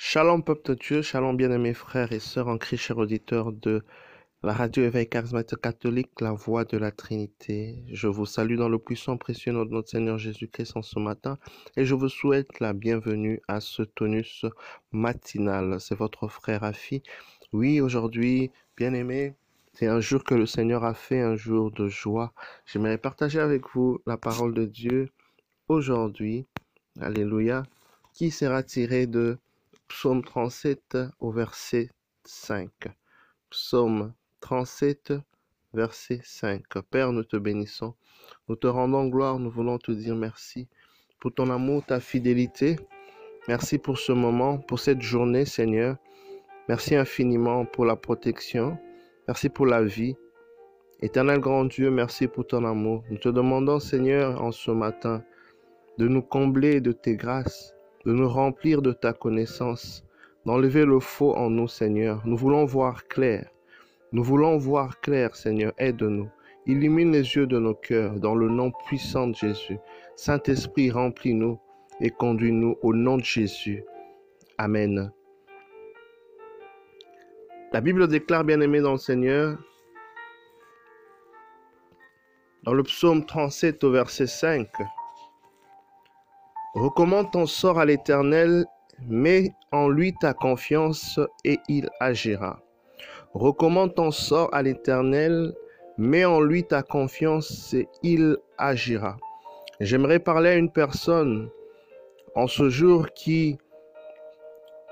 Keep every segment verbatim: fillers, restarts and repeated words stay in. Shalom peuple de Dieu, shalom bien-aimés frères et sœurs en Christ, chers auditeurs de la radio Éveil Charismatique catholique, la voix de la Trinité. Je vous salue dans le puissant précieux nom de notre Seigneur Jésus-Christ en ce matin et je vous souhaite la bienvenue à ce tonus matinal. C'est votre frère Afi. Oui, aujourd'hui, bien-aimés, c'est un jour que le Seigneur a fait, un jour de joie. J'aimerais partager avec vous la parole de Dieu aujourd'hui, alléluia, qui sera tirée de Psaume trente-sept au verset cinq. Psaume trente-sept, verset cinq. Père, nous te bénissons, nous te rendons gloire, nous voulons te dire merci pour ton amour, ta fidélité. Merci pour ce moment, pour cette journée, Seigneur. Merci infiniment pour la protection. Merci pour la vie. Éternel grand Dieu, merci pour ton amour. Nous te demandons, Seigneur, en ce matin, de nous combler de tes grâces, de nous remplir de ta connaissance, d'enlever le faux en nous, Seigneur. Nous voulons voir clair. Nous voulons voir clair, Seigneur. Aide-nous. Illumine les yeux de nos cœurs, dans le nom puissant de Jésus. Saint-Esprit, remplis-nous et conduis-nous au nom de Jésus. Amen. La Bible déclare, bien-aimés dans le Seigneur, dans le psaume trente-sept au verset cinq, « Recommande ton sort à l'Éternel, mets en lui ta confiance et il agira. » Recommande ton sort à l'Éternel, mets en lui ta confiance et il agira. J'aimerais parler à une personne en ce jour qui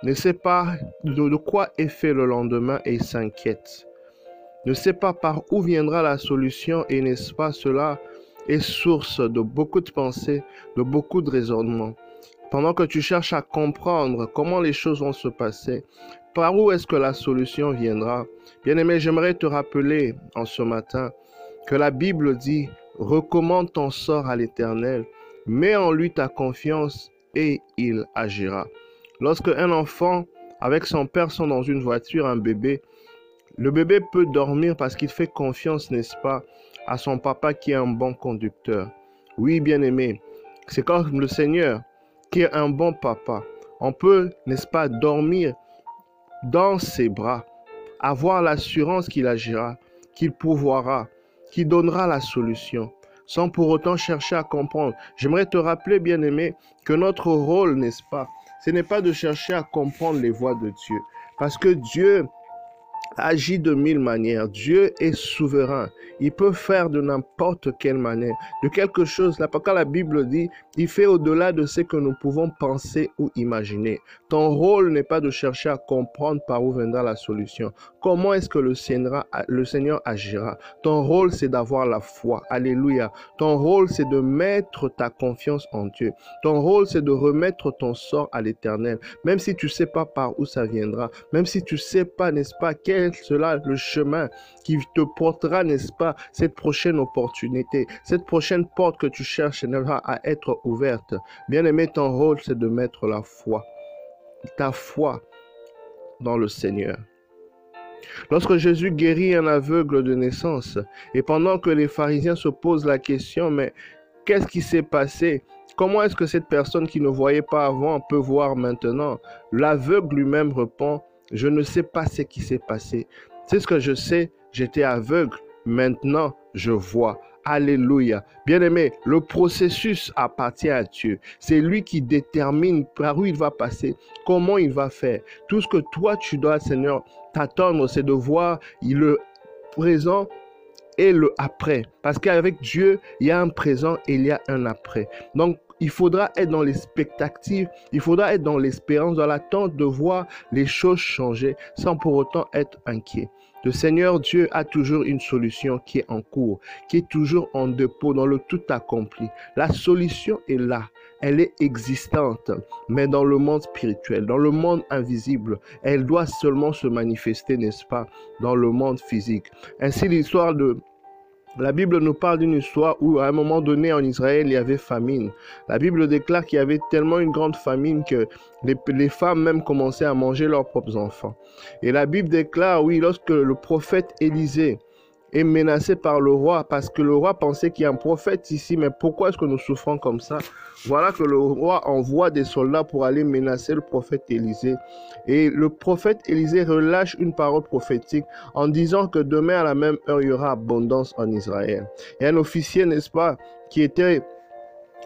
ne sait pas de quoi est fait le lendemain et s'inquiète. Ne sait pas par où viendra la solution et n'est-ce pas cela est source de beaucoup de pensées, de beaucoup de raisonnements. Pendant que tu cherches à comprendre comment les choses vont se passer, par où est-ce que la solution viendra? Bien-aimé, j'aimerais te rappeler en ce matin que la Bible dit « Recommande ton sort à l'Éternel, mets en lui ta confiance et il agira. » Lorsque un enfant avec son père sont dans une voiture, un bébé, le bébé peut dormir parce qu'il fait confiance, n'est-ce pas, à son papa qui est un bon conducteur. Oui, bien-aimé, c'est comme le Seigneur qui est un bon papa. On peut, n'est-ce pas, dormir dans ses bras, avoir l'assurance qu'il agira, qu'il pourvoira, qu'il donnera la solution, sans pour autant chercher à comprendre. J'aimerais te rappeler, bien-aimé, que notre rôle, n'est-ce pas, ce n'est pas de chercher à comprendre les voies de Dieu, parce que Dieu agit de mille manières. Dieu est souverain. Il peut faire de n'importe quelle manière, de quelque chose. Là, quand la Bible dit, il fait au-delà de ce que nous pouvons penser ou imaginer. Ton rôle n'est pas de chercher à comprendre par où viendra la solution. Comment est-ce que le Seigneur, le Seigneur agira? Ton rôle, c'est d'avoir la foi. Alléluia. Ton rôle, c'est de mettre ta confiance en Dieu. Ton rôle, c'est de remettre ton sort à l'Éternel. Même si tu ne sais pas par où ça viendra, même si tu ne sais pas, n'est-ce pas, quel cela, le chemin qui te portera, n'est-ce pas, cette prochaine opportunité, cette prochaine porte que tu cherches à être ouverte. Bien-aimé, ton rôle, c'est de mettre la foi, ta foi dans le Seigneur. Lorsque Jésus guérit un aveugle de naissance, et pendant que les pharisiens se posent la question, mais qu'est-ce qui s'est passé? Comment est-ce que cette personne qui ne voyait pas avant peut voir maintenant? L'aveugle lui-même répond, je ne sais pas ce qui s'est passé. C'est ce que je sais, j'étais aveugle, maintenant je vois. Alléluia. Bien-aimé, le processus appartient à Dieu. C'est lui qui détermine par où il va passer, comment il va faire. Tout ce que toi tu dois, Seigneur, t'attendre, c'est de voir le présent et le après. Parce qu'avec Dieu, il y a un présent et il y a un après. Donc, il faudra être dans les spectatives, il faudra être dans l'espérance, dans l'attente de voir les choses changer sans pour autant être inquiet. Le Seigneur Dieu a toujours une solution qui est en cours, qui est toujours en dépôt, dans le tout accompli. La solution est là, elle est existante, mais dans le monde spirituel, dans le monde invisible, elle doit seulement se manifester, n'est-ce pas, dans le monde physique. Ainsi, l'histoire de... La Bible nous parle d'une histoire où, à un moment donné, en Israël, il y avait famine. La Bible déclare qu'il y avait tellement une grande famine que les, les femmes même commençaient à manger leurs propres enfants. Et la Bible déclare, oui, lorsque le prophète Élisée est menacé par le roi parce que le roi pensait qu'il y a un prophète ici, mais pourquoi est-ce que nous souffrons comme ça? Voilà que le roi envoie des soldats pour aller menacer le prophète Élisée. Et le prophète Élisée relâche une parole prophétique en disant que demain à la même heure, il y aura abondance en Israël. Et un officier, n'est-ce pas, qui était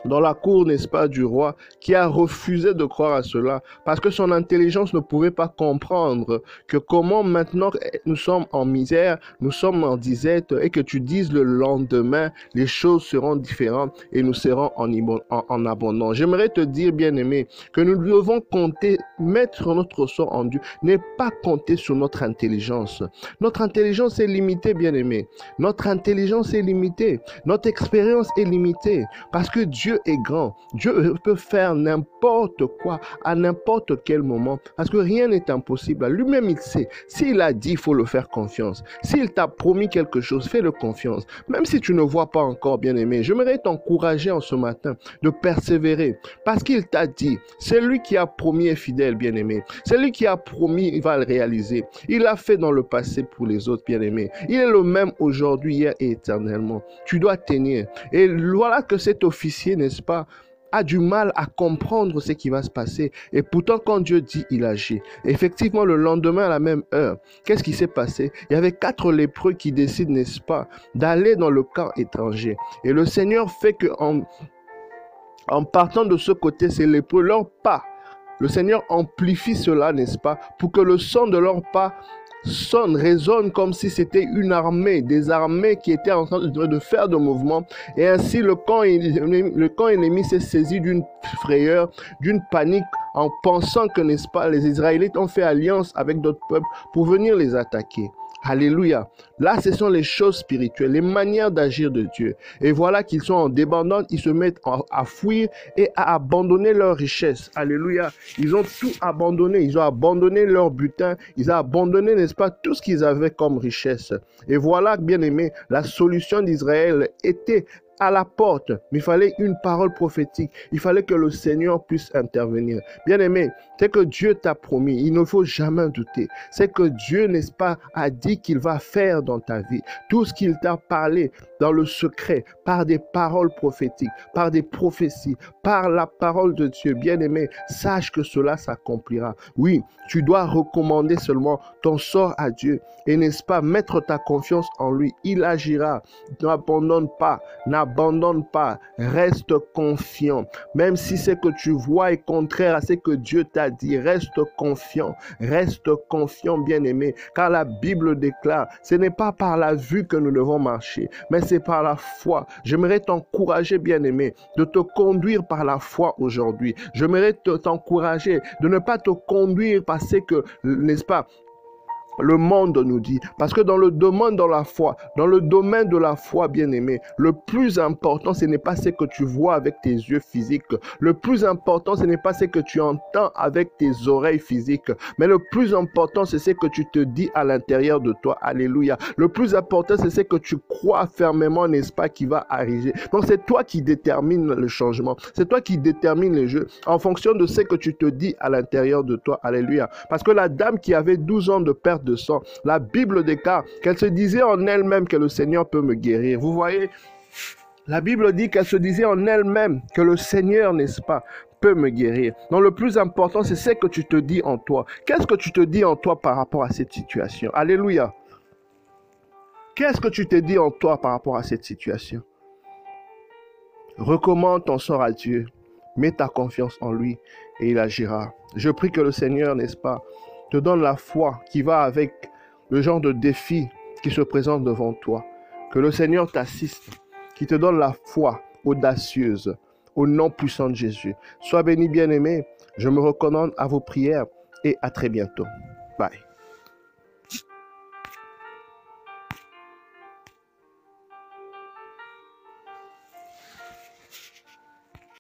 dans la cour, n'est-ce pas, du roi, qui a refusé de croire à cela, parce que son intelligence ne pouvait pas comprendre que comment maintenant nous sommes en misère, nous sommes en disette, et que tu dises le lendemain, les choses seront différentes et nous serons en, en, en abondance. J'aimerais te dire, bien-aimé, que nous devons compter, mettre notre sort en Dieu, n'est pas compter sur notre intelligence. Notre intelligence est limitée, bien-aimé. Notre intelligence est limitée. Notre expérience est limitée, parce que Dieu Dieu est grand. Dieu peut faire n'importe quoi, à n'importe quel moment, parce que rien n'est impossible. Lui-même, il sait. S'il a dit, il faut le faire confiance. S'il t'a promis quelque chose, fais-le confiance. Même si tu ne vois pas encore, bien-aimé, j'aimerais t'encourager en ce matin de persévérer, parce qu'il t'a dit, c'est lui qui a promis est fidèle, bien-aimé. C'est lui qui a promis, il va le réaliser. Il l'a fait dans le passé pour les autres, bien-aimé. Il est le même aujourd'hui, hier et éternellement. Tu dois tenir. Et voilà que cet officier, n'est-ce pas, a du mal à comprendre ce qui va se passer. Et pourtant, quand Dieu dit, il agit. Effectivement, le lendemain, à la même heure, qu'est-ce qui s'est passé? Il y avait quatre lépreux qui décident, n'est-ce pas, d'aller dans le camp étranger. Et le Seigneur fait que, en, en partant de ce côté, ces lépreux, leurs pas, le Seigneur amplifie cela, n'est-ce pas, pour que le son de leurs pas sonne, résonne comme si c'était une armée, des armées qui étaient en train de faire de mouvement. Et ainsi, le camp, le camp ennemi s'est saisi d'une frayeur, d'une panique, en pensant que, n'est-ce pas, les Israélites ont fait alliance avec d'autres peuples pour venir les attaquer. Alléluia. Là, ce sont les choses spirituelles, les manières d'agir de Dieu. Et voilà qu'ils sont en débandade, ils se mettent à fuir et à abandonner leurs richesses. Alléluia. Ils ont tout abandonné. Ils ont abandonné leur butin. Ils ont abandonné, n'est-ce pas, tout ce qu'ils avaient comme richesse. Et voilà, bien aimé, la solution d'Israël était à la porte, mais il fallait une parole prophétique. Il fallait que le Seigneur puisse intervenir. Bien-aimé, c'est que Dieu t'a promis. Il ne faut jamais douter. C'est que Dieu, n'est-ce pas, a dit qu'il va faire dans ta vie tout ce qu'il t'a parlé dans le secret, par des paroles prophétiques, par des prophéties, par la parole de Dieu. Bien-aimé, sache que cela s'accomplira. Oui, tu dois recommander seulement ton sort à Dieu et, n'est-ce pas, mettre ta confiance en lui. Il agira. N'abandonne pas. N'abandonne N'abandonne pas, reste confiant. Même si ce que tu vois est contraire à ce que Dieu t'a dit, reste confiant, reste confiant, bien-aimé, car la Bible déclare, ce n'est pas par la vue que nous devons marcher, mais c'est par la foi. J'aimerais t'encourager, bien-aimé, de te conduire par la foi aujourd'hui. J'aimerais t'encourager de ne pas te conduire par ce que, n'est-ce pas, le monde nous dit, parce que dans le domaine de la foi, dans le domaine de la foi, bien-aimé, le plus important, ce n'est pas ce que tu vois avec tes yeux physiques. Le plus important, ce n'est pas ce que tu entends avec tes oreilles physiques. Mais le plus important, c'est ce que tu te dis à l'intérieur de toi. Alléluia. Le plus important, c'est ce que tu crois fermement, n'est-ce pas, qui va arriver. Donc, c'est toi qui détermine le changement. C'est toi qui détermine les jeux en fonction de ce que tu te dis à l'intérieur de toi. Alléluia. Parce que la dame qui avait douze ans de perte de de sang. La Bible déclare qu'elle se disait en elle-même que le Seigneur peut me guérir. Vous voyez, la Bible dit qu'elle se disait en elle-même que le Seigneur, n'est-ce pas, peut me guérir. Donc le plus important, c'est ce que tu te dis en toi. Qu'est-ce que tu te dis en toi par rapport à cette situation? Alléluia. Qu'est-ce que tu te dis en toi par rapport à cette situation? Recommande ton sort à Dieu. Mets ta confiance en lui et il agira. Je prie que le Seigneur, n'est-ce pas, te donne la foi qui va avec le genre de défi qui se présente devant toi. Que le Seigneur t'assiste, qui te donne la foi audacieuse, au nom puissant de Jésus. Sois béni, bien-aimé. Je me recommande à vos prières et à très bientôt. Bye.